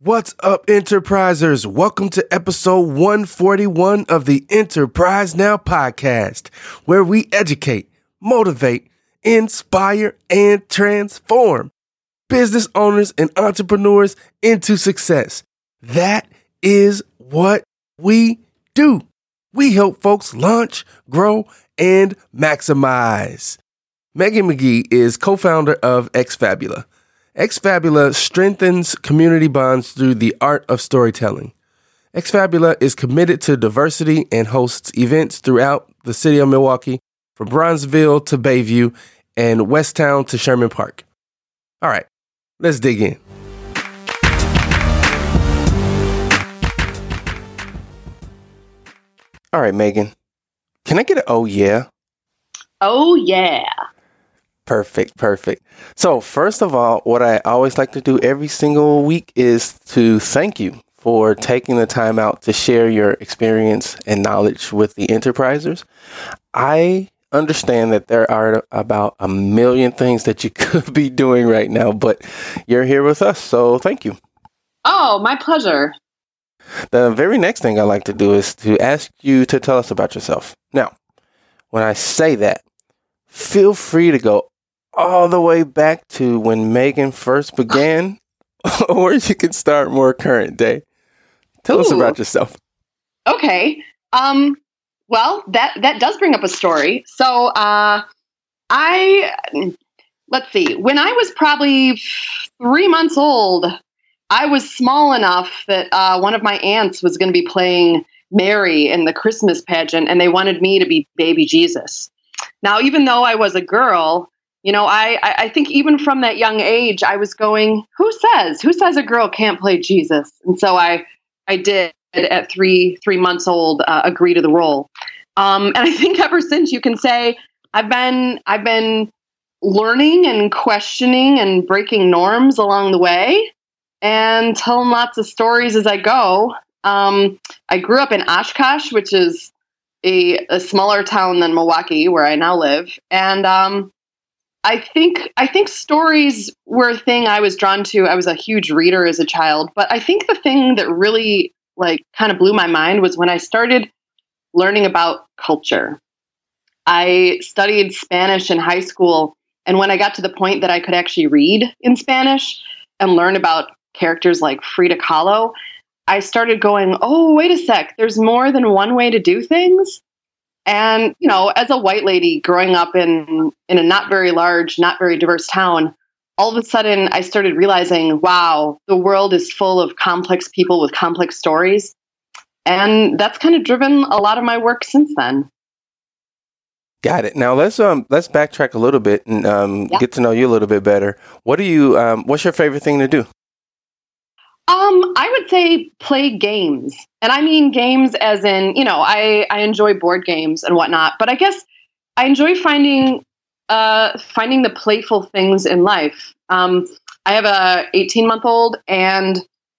What's up, Enterprisers? Welcome to episode 141 of the Enterprise Now podcast, where we educate, motivate, inspire, and transform business owners and entrepreneurs into success. That is what we do. We help folks launch, grow, and maximize. Megan McGee is co-founder of Ex Fabula. Ex Fabula strengthens community bonds through the art of storytelling. Ex Fabula is committed to diversity and hosts events throughout the city of Milwaukee, from Bronzeville to Bayview and Westtown to Sherman Park. All right, let's dig in. All right, Megan, can I get an oh yeah? Oh yeah. Perfect. So first of all, what I always like to do every single week is to thank you for taking the time out to share your experience and knowledge with the Enterprisers. I understand that there are about 1 million things that you could be doing right now, but you're here with us, so thank you. Oh, my pleasure. The very next thing I like to do is to ask you to tell us about yourself. Now, when I say that, feel free to go all the way back to when Megan first began, or you can start more current day. Tell us about yourself. Okay. Well, that does bring up a story. So when I was probably 3 months old, I was small enough that one of my aunts was going to be playing Mary in the Christmas pageant, and they wanted me to be baby Jesus. Now, even though I was a girl, you know, I think even from that young age, I was going, who says a girl can't play Jesus? And so I did at three months old, agree to the role. And I think ever since, you can say I've been learning and questioning and breaking norms along the way and telling lots of stories as I go. I grew up in Oshkosh, which is a smaller town than Milwaukee, where I now live. And, I think stories were a thing I was drawn to. I was a huge reader as a child, but I think the thing that really kind of blew my mind was when I started learning about culture. I studied Spanish in high school, and when I got to the point that I could actually read in Spanish and learn about characters like Frida Kahlo, I started going, oh, wait a sec, there's more than one way to do things. And, you know, as a white lady growing up in a not very large, not very diverse town, all of a sudden I started realizing, wow, the world is full of complex people with complex stories. And that's kind of driven a lot of my work since then. Got it. Now let's backtrack a little bit and get to know you a little bit better. What do you, what's your favorite thing to do? I would say play games. And I mean games as in, you know, I enjoy board games and whatnot, but I guess I enjoy finding the playful things in life. I have a 18-month-old, and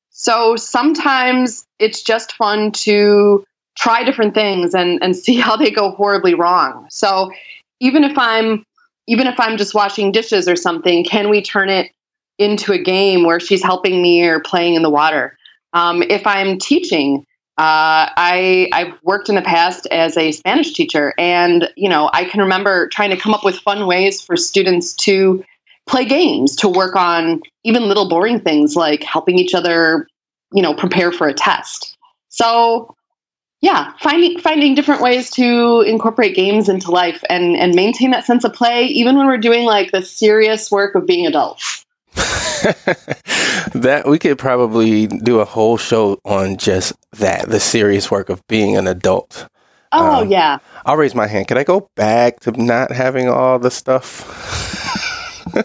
so sometimes it's just fun to try different things and see how they go horribly wrong. So even if I'm just washing dishes or something, can we turn it into a game where she's helping me or playing in the water? If I'm teaching, I've worked in the past as a Spanish teacher, and, you know, I can remember trying to come up with fun ways for students to play games, to work on even little boring things like helping each other, you know, prepare for a test. So yeah, finding different ways to incorporate games into life and maintain that sense of play, even when we're doing like the serious work of being adults. That we could probably do a whole show on just that, the serious work of being an adult. Oh, yeah. I'll raise my hand. Can I go back to not having all the stuff?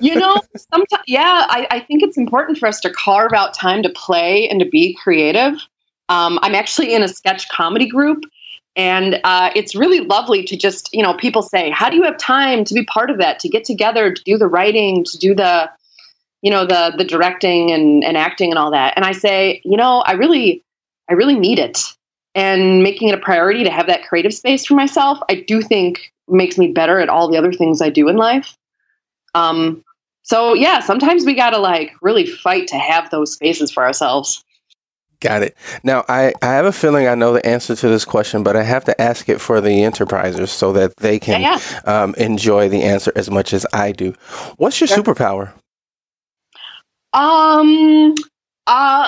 You know, sometimes, yeah, I think it's important for us to carve out time to play and to be creative. I'm actually in a sketch comedy group, and it's really lovely to just, you know, people say, how do you have time to be part of that, to get together, to do the writing, to do the, you know, the directing and acting and all that. And I say, you know, I really need it. And making it a priority to have that creative space for myself, I do think makes me better at all the other things I do in life. So yeah, sometimes we got to like really fight to have those spaces for ourselves. Got it. Now, I have a feeling I know the answer to this question, but I have to ask it for the enterprisers so that they can enjoy the answer as much as I do. What's your superpower?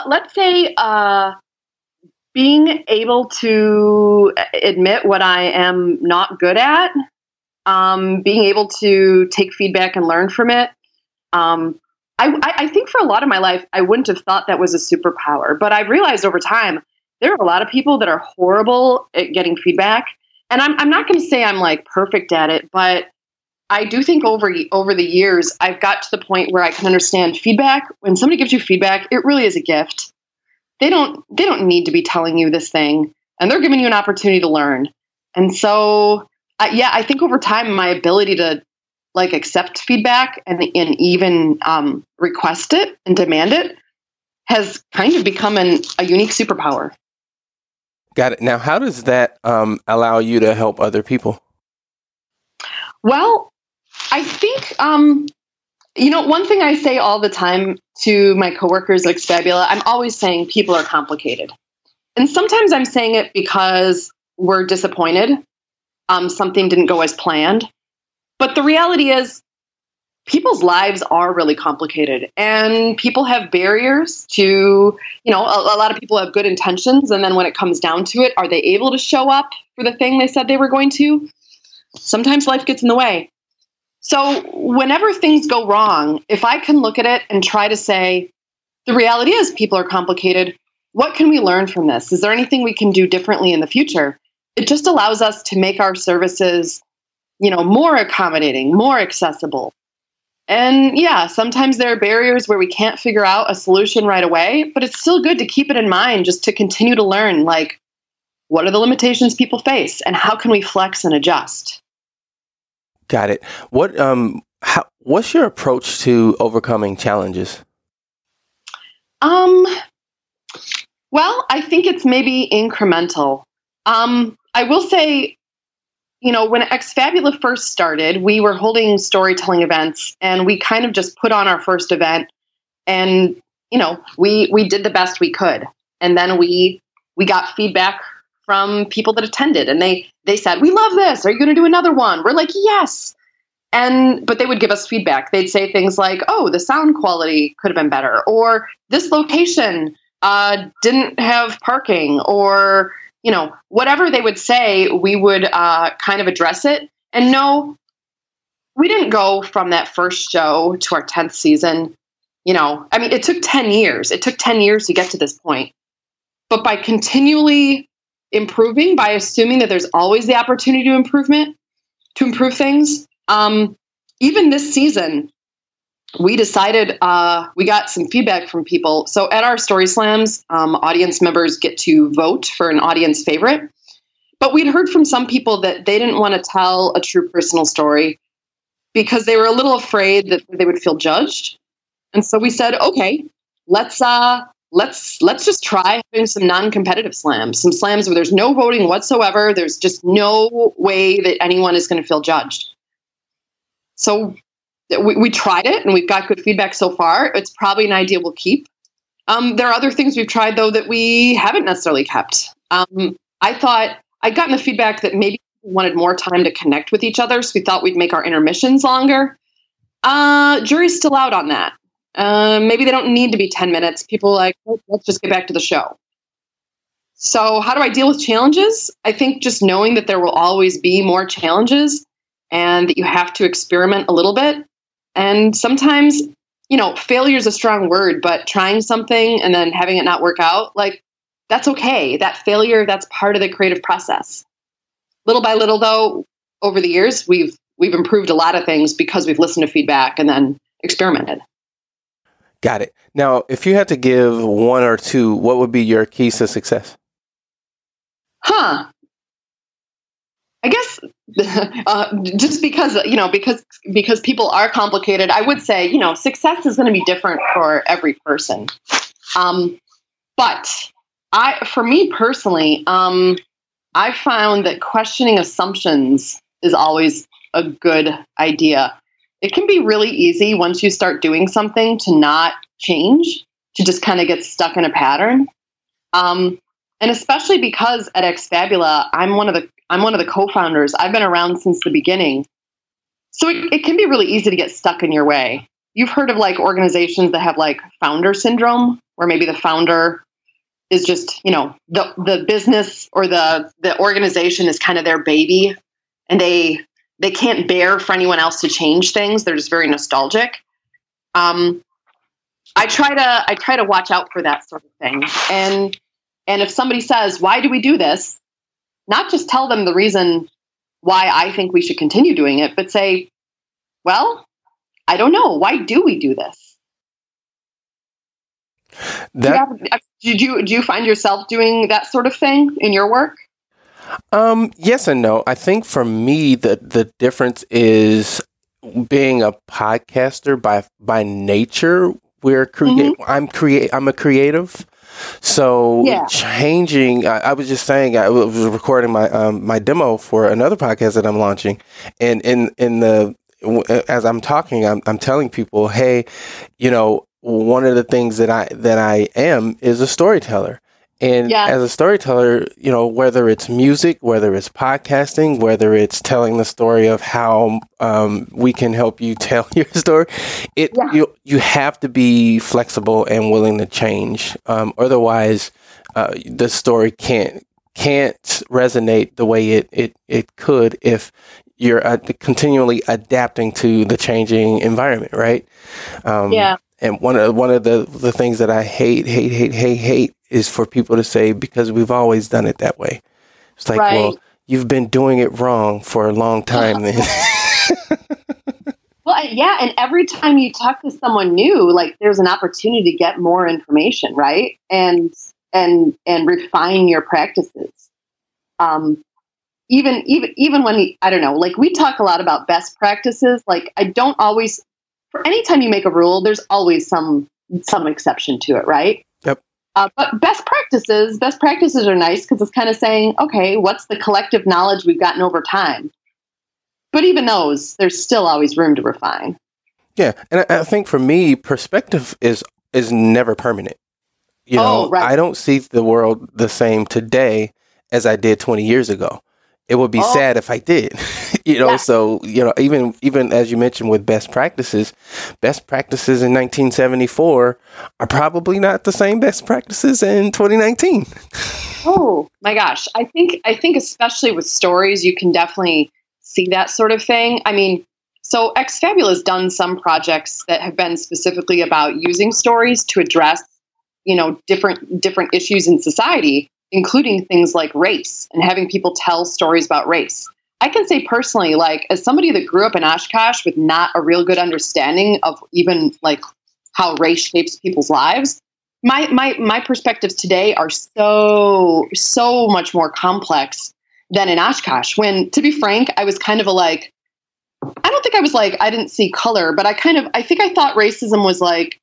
Let's say being able to admit what I am not good at, being able to take feedback and learn from it. I think for a lot of my life, I wouldn't have thought that was a superpower, but I've realized over time, there are a lot of people that are horrible at getting feedback. And I'm not going to say I'm like perfect at it, but I do think over the years, I've got to the point where I can understand feedback. When somebody gives you feedback, it really is a gift. They don't need to be telling you this thing, and they're giving you an opportunity to learn. And so, I think over time, my ability to like accept feedback and even request it and demand it has kind of become a unique superpower. Got it. Now, how does that allow you to help other people? Well, I think, you know, one thing I say all the time to my coworkers at Ex Fabula, I'm always saying people are complicated. And sometimes I'm saying it because we're disappointed. Something didn't go as planned. But the reality is people's lives are really complicated, and people have barriers to, you know, a lot of people have good intentions. And then when it comes down to it, are they able to show up for the thing they said they were going to? Sometimes life gets in the way. So whenever things go wrong, if I can look at it and try to say, the reality is people are complicated. What can we learn from this? Is there anything we can do differently in the future? It just allows us to make our services, you know, more accommodating, more accessible. And yeah, sometimes there are barriers where we can't figure out a solution right away, but it's still good to keep it in mind just to continue to learn, like, what are the limitations people face and how can we flex and adjust? Got it. What, what's your approach to overcoming challenges? Well, I think it's maybe incremental. I will say, you know, when Ex Fabula first started, we were holding storytelling events, and we kind of just put on our first event, and, you know, we did the best we could. And then we got feedback from people that attended, and they said, we love this. Are you going to do another one? We're like, yes. But they would give us feedback. They'd say things like, oh, the sound quality could have been better, or this location didn't have parking, or, you know, whatever they would say, we would kind of address it. And no, we didn't go from that first show to our 10th season. You know, I mean, it took 10 years. It took 10 years to get to this point. But by continually improving, by assuming that there's always the opportunity to improve things, even this season, we decided we got some feedback from people. So at our story slams, audience members get to vote for an audience favorite. But we'd heard from some people that they didn't want to tell a true personal story because they were a little afraid that they would feel judged. And so we said, okay, let's just try having some non-competitive slams, some slams where there's no voting whatsoever. There's just no way that anyone is going to feel judged. So we tried it, and we've got good feedback so far. It's probably an idea we'll keep. There are other things we've tried, though, that we haven't necessarily kept. I thought I'd gotten the feedback that maybe we wanted more time to connect with each other, so we thought we'd make our intermissions longer. Jury's still out on that. Maybe they don't need to be 10 minutes. People are like, let's just get back to the show. So how do I deal with challenges? I think just knowing that there will always be more challenges and that you have to experiment a little bit. And sometimes, you know, failure is a strong word, but trying something and then having it not work out, like, that's okay. That failure, that's part of the creative process. Little by little, though, over the years, we've improved a lot of things because we've listened to feedback and then experimented. Got it. Now, if you had to give one or two, what would be your keys to success? I guess just because, you know, because people are complicated, I would say, you know, success is going to be different for every person. But for me personally, I found that questioning assumptions is always a good idea. It can be really easy once you start doing something to not change, to just kind of get stuck in a pattern. And especially because at Ex Fabula, I'm one of the co-founders. I've been around since the beginning. So it can be really easy to get stuck in your way. You've heard of like organizations that have like founder syndrome, where maybe the founder is just, you know, the business or the organization is kind of their baby, and they can't bear for anyone else to change things. They're just very nostalgic. I try to watch out for that sort of thing. And if somebody says, why do we do this? Not just tell them the reason why I think we should continue doing it, but say, well, I don't know. Why do we do this? Do you find yourself doing that sort of thing in your work? Yes and no. I think for me, the difference is being a podcaster by nature. I'm a creative. So changing, I was just saying, I was recording my demo for another podcast that I'm launching, and as I'm talking, I'm telling people, hey, you know, one of the things that I am is a storyteller. And as a storyteller, you know, whether it's music, whether it's podcasting, whether it's telling the story of how we can help you tell your story, you have to be flexible and willing to change. Otherwise, the story can't resonate the way it could if you're continually adapting to the changing environment, right? And one of the things that I hate is for people to say, because we've always done it that way. It's like, well, you've been doing it wrong for a long time then. Well, yeah. And every time you talk to someone new, like, there's an opportunity to get more information, right? And refine your practices. Even when, I don't know, like, we talk a lot about best practices. Like, I don't always... For any time you make a rule, there's always some exception to it, right? Yep. But best practices are nice because it's kind of saying, okay, what's the collective knowledge we've gotten over time? But even those, there's still always room to refine. Yeah, and I think for me, perspective is never permanent. You know, I don't see the world the same today as I did 20 years ago. It would be sad if I did, you know. Yeah. So, you know, even as you mentioned with best practices in 1974 are probably not the same best practices in 2019. Oh my gosh. I think especially with stories, you can definitely see that sort of thing. I mean, so Ex Fabula has done some projects that have been specifically about using stories to address, you know, different issues in society, including things like race and having people tell stories about race. I can say personally, like, as somebody that grew up in Oshkosh with not a real good understanding of even like how race shapes people's lives, my perspectives today are so much more complex than in Oshkosh. When, to be frank, I was kind of I didn't see color, but I thought racism was like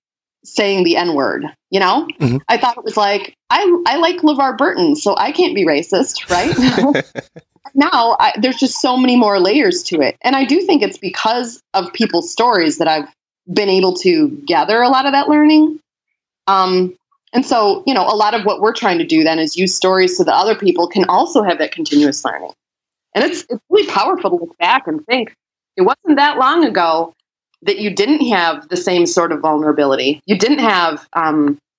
saying the N-word, you know? Mm-hmm. I thought it was like, I like LeVar Burton, so I can't be racist, right? Now, there's just so many more layers to it. And I do think it's because of people's stories that I've been able to gather a lot of that learning. And so, you know, a lot of what we're trying to do then is use stories so that other people can also have that continuous learning. And it's really powerful to look back and think, it wasn't that long ago that you didn't have the same sort of vulnerability. You didn't have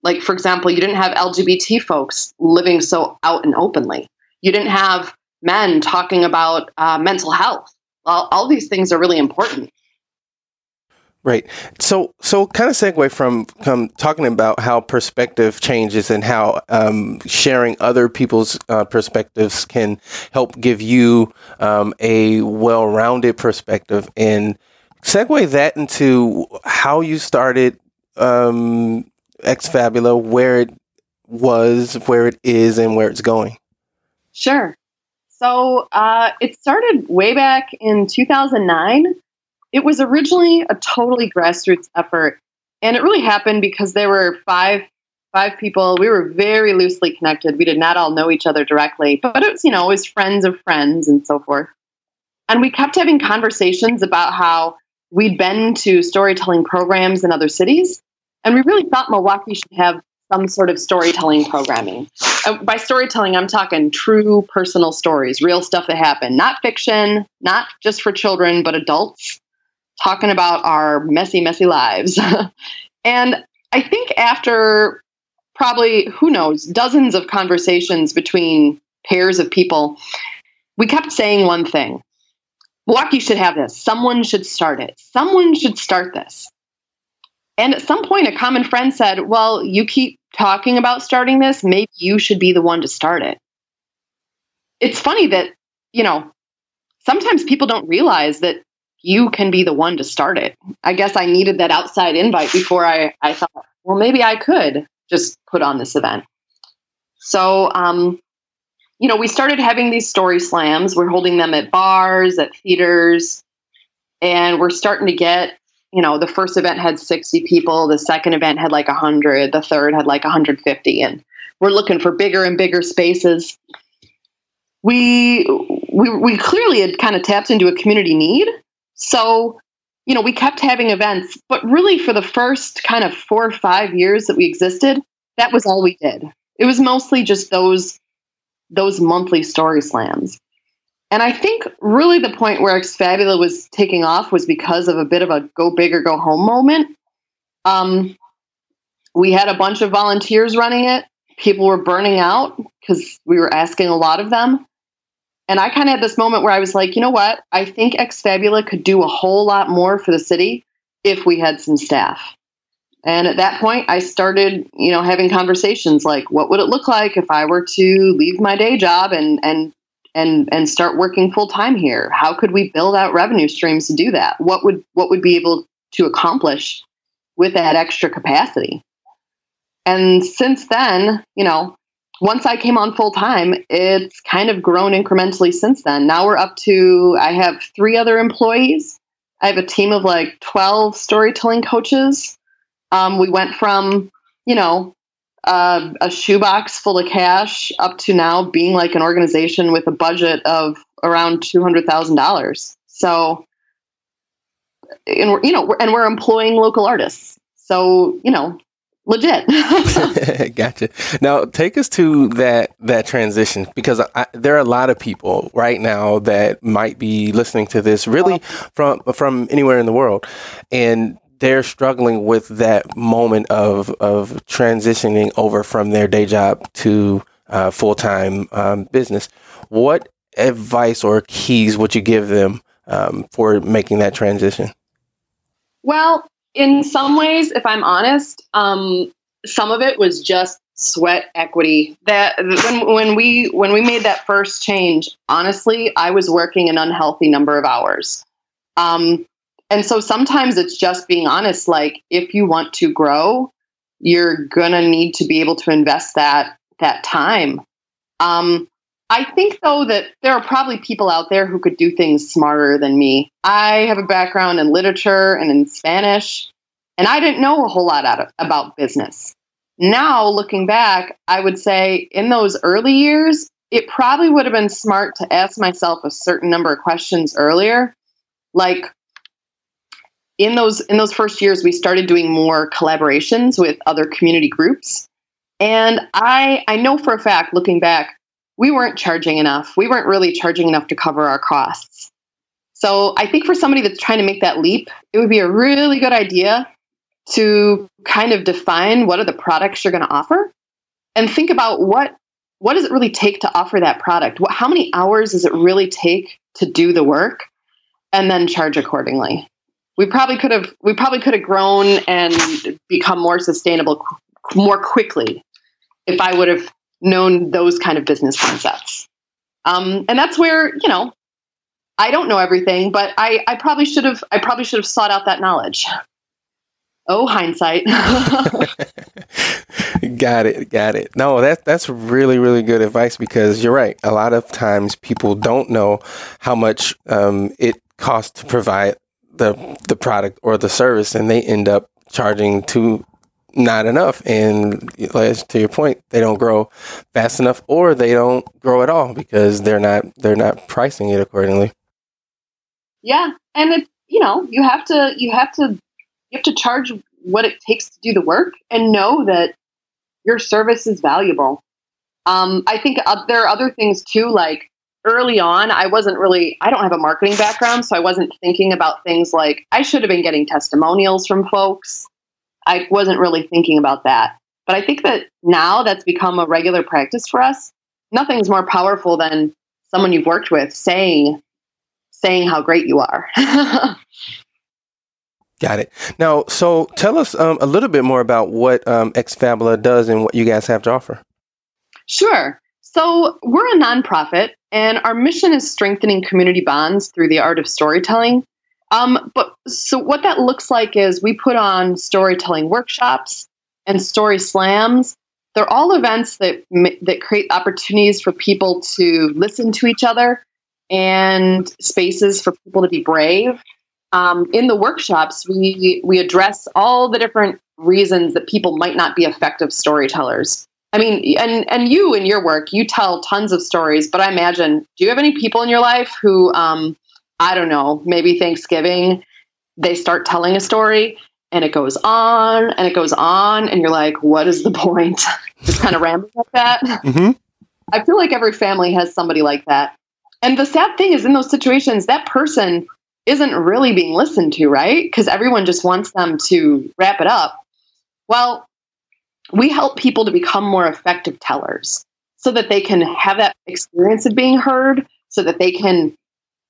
Like, for example, you didn't have LGBT folks living so out and openly. You didn't have men talking about mental health. All these things are really important. Right. So kind of segue from talking about how perspective changes and how sharing other people's perspectives can help give you a well-rounded perspective, and segue that into how you started Ex Fabula, where it was, where it is, and where it's going. Sure. So it started way back in 2009. It was originally a totally grassroots effort, and it really happened because there were five people. We were very loosely connected. We did not all know each other directly, but it was, you know, always friends of friends and so forth. And we kept having conversations about how we'd been to storytelling programs in other cities, and we really thought Milwaukee should have some sort of storytelling programming. By storytelling, I'm talking true personal stories, real stuff that happened, not fiction, not just for children, but adults, talking about our messy, messy lives. And I think after probably, who knows, dozens of conversations between pairs of people, we kept saying one thing. Milwaukee should have this. Someone should start it. Someone should start this. And at some point, a common friend said, well, you keep talking about starting this. Maybe you should be the one to start it. It's funny that, you know, sometimes people don't realize that you can be the one to start it. I guess I needed that outside invite before I thought, well, maybe I could just put on this event. So, you know, we started having these story slams. We're holding them at bars, at theaters, and we're starting to get, you know, the first event had 60 people. The second event had like 100. The third had like 150. And we're looking for bigger and bigger spaces. We clearly had kind of tapped into a community need. So, you know, we kept having events. But really for the first kind of 4 or 5 years that we existed, that was all we did. It was mostly just those monthly story slams. And I think really the point where Ex Fabula was taking off was because of a bit of a go big or go home moment. We had a bunch of volunteers running it. People were burning out because we were asking a lot of them. And I kind of had this moment where I was like, you know what? I think Ex Fabula could do a whole lot more for the city if we had some staff. And at that point, I started, you know, having conversations like, what would it look like if I were to leave my day job and start working full time here? How could we build out revenue streams to do that? What would be able to accomplish with that extra capacity? And since then, you know, once I came on full time, it's kind of grown incrementally since then. Now we're up to, I have 3 other employees. I have a team of like 12 storytelling coaches. We went from, you know, a shoebox full of cash up to now being like an organization with a budget of around $200,000. So, and we're, you know, and we're employing local artists. So, you know, legit. Gotcha. Now take us to that transition, because there are a lot of people right now that might be listening to this really from anywhere in the world, and they're struggling with that moment of transitioning over from their day job to full-time business. What advice or keys would you give them for making that transition? Well, in some ways, if I'm honest, some of it was just sweat equity. That when we made that first change, honestly, I was working an unhealthy number of hours. And so sometimes it's just being honest, like if you want to grow, you're going to need to be able to invest that time. I think, though, that there are probably people out there who could do things smarter than me. I have a background in literature and in Spanish, and I didn't know a whole lot about business. Now, looking back, I would say in those early years, it probably would have been smart to ask myself a certain number of questions earlier, like, in those first years, we started doing more collaborations with other community groups. And I know for a fact, looking back, we weren't charging enough. We weren't really charging enough to cover our costs. So I think for somebody that's trying to make that leap, it would be a really good idea to kind of define what are the products you're going to offer and think about what does it really take to offer that product? How many hours does it really take to do the work, and then charge accordingly? We probably could have grown and become more sustainable more quickly if I would have known those kind of business concepts. And that's where, you know, I don't know everything, but I probably should have sought out that knowledge. Oh, hindsight. Got it. No, that's really, really good advice, because you're right. A lot of times people don't know how much it costs to provide the product or the service, and they end up charging too not enough. And to your point, they don't grow fast enough, or they don't grow at all because they're not pricing it accordingly. Yeah, and it's, you know, you have to charge what it takes to do the work and know that your service is valuable. I think there are other things too, like early on, I don't have a marketing background, so I wasn't thinking about things like, I should have been getting testimonials from folks. I wasn't really thinking about that. But I think that now that's become a regular practice for us. Nothing's more powerful than someone you've worked with saying how great you are. Got it. Now, so tell us a little bit more about what Ex Fabula does and what you guys have to offer. Sure. So we're a nonprofit, and our mission is strengthening community bonds through the art of storytelling. So what that looks like is we put on storytelling workshops and story slams. They're all events that create opportunities for people to listen to each other and spaces for people to be brave. In the workshops, we address all the different reasons that people might not be effective storytellers. I mean, and you in your work, you tell tons of stories, but I imagine, do you have any people in your life who, I don't know, maybe Thanksgiving, they start telling a story and it goes on and it goes on, and you're like, what is the point? Just kind of rambling like that. Mm-hmm. I feel like every family has somebody like that. And the sad thing is, in those situations, that person isn't really being listened to, right? Because everyone just wants them to wrap it up. Well, we help people to become more effective tellers so that they can have that experience of being heard, so that they can,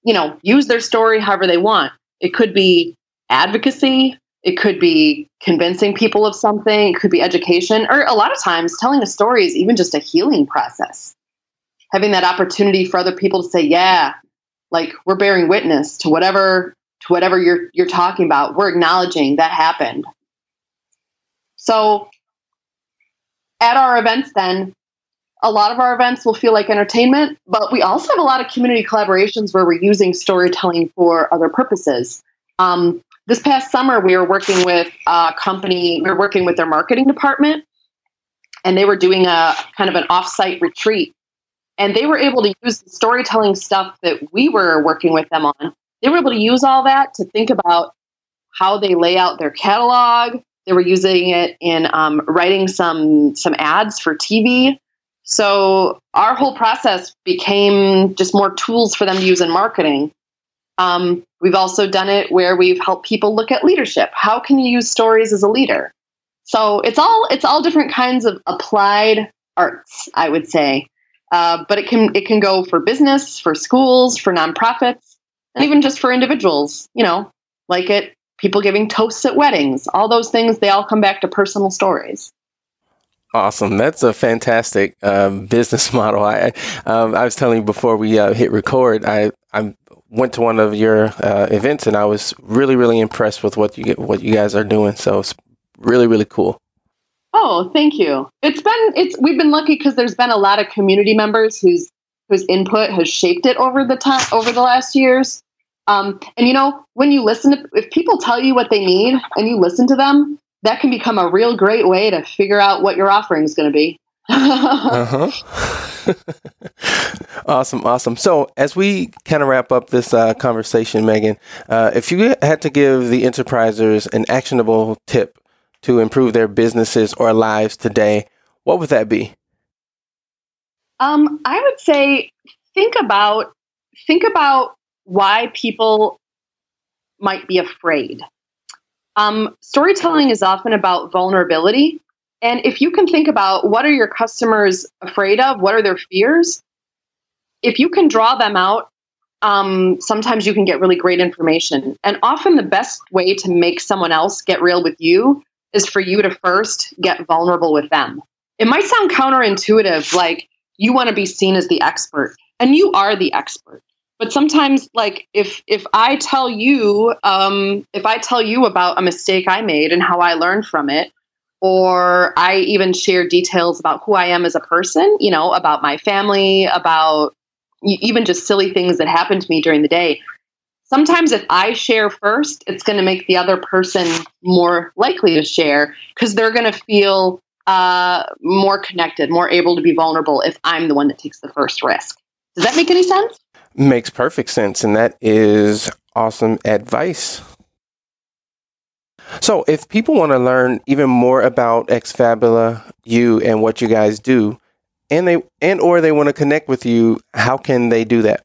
you know, use their story however they want. It could be advocacy. It could be convincing people of something. It could be education. Or a lot of times, telling a story is even just a healing process. Having that opportunity for other people to say, yeah, like, we're bearing witness to whatever you're talking about. We're acknowledging that happened. So at our events then, a lot of our events will feel like entertainment, but we also have a lot of community collaborations where we're using storytelling for other purposes. This past summer, we were working with a company, we were working with their marketing department, and they were doing a kind of an offsite retreat. And they were able to use the storytelling stuff that we were working with them on. They were able to use all that to think about how they lay out their catalog. They were using it in writing some ads for TV. So our whole process became just more tools for them to use in marketing. We've also done it where we've helped people look at leadership. How can you use stories as a leader? So it's all different kinds of applied arts, I would say. But it can go for business, for schools, for nonprofits, and even just for individuals, you know, people giving toasts at weddings, all those things, they all come back to personal stories. Awesome. That's a fantastic business model. I was telling you before we hit record, I went to one of your events, and I was really, really impressed with what you guys are doing. So it's really, really cool. Oh, thank you. We've been lucky because there's been a lot of community members whose input has shaped it over the last years. And you know, when you listen to, if people tell you what they need and you listen to them, that can become a real great way to figure out what your offering is going to be. Uh-huh. Awesome. So as we kind of wrap up this conversation, Megan, if you had to give the enterprisers an actionable tip to improve their businesses or lives today, what would that be? I would say think about why people might be afraid. Storytelling is often about vulnerability. And if you can think about what are your customers afraid of, what are their fears, if you can draw them out, sometimes you can get really great information. And often the best way to make someone else get real with you is for you to first get vulnerable with them. It might sound counterintuitive, like you want to be seen as the expert, and you are the expert. But sometimes, like, if I tell you about a mistake I made and how I learned from it, or I even share details about who I am as a person, you know, about my family, about even just silly things that happened to me during the day. Sometimes if I share first, it's going to make the other person more likely to share because they're going to feel more connected, more able to be vulnerable if I'm the one that takes the first risk. Does that make any sense? Makes perfect sense. And that is awesome advice. So if people want to learn even more about Ex Fabula, you and what you guys do, and or they want to connect with you, how can they do that?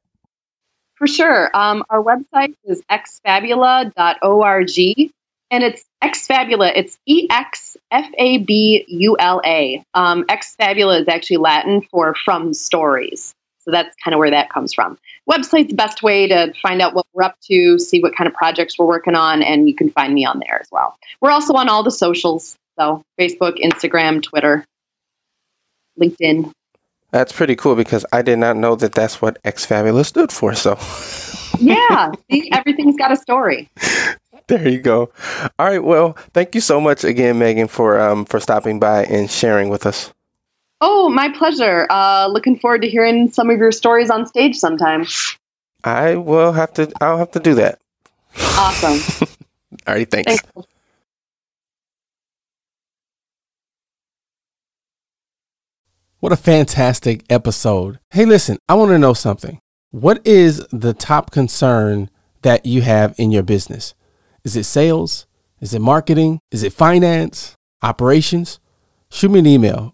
For sure. Our website is xfabula.org, and it's Ex Fabula. It's E-X-F-A-B-U-L-A. Ex Fabula is actually Latin for from stories. So that's kind of where that comes from. Website's the best way to find out what we're up to, see what kind of projects we're working on, and you can find me on there as well. We're also on all the socials, so Facebook, Instagram, Twitter, LinkedIn. That's pretty cool because I did not know that that's what Ex Fabula stood for. So yeah, see, everything's got a story. There you go. All right. Well, thank you so much again, Megan, for stopping by and sharing with us. Oh, my pleasure. Looking forward to hearing some of your stories on stage sometime. I'll have to do that. Awesome. All right. Thanks. What a fantastic episode. Hey, listen, I want to know something. What is the top concern that you have in your business? Is it sales? Is it marketing? Is it finance? Operations? Shoot me an email.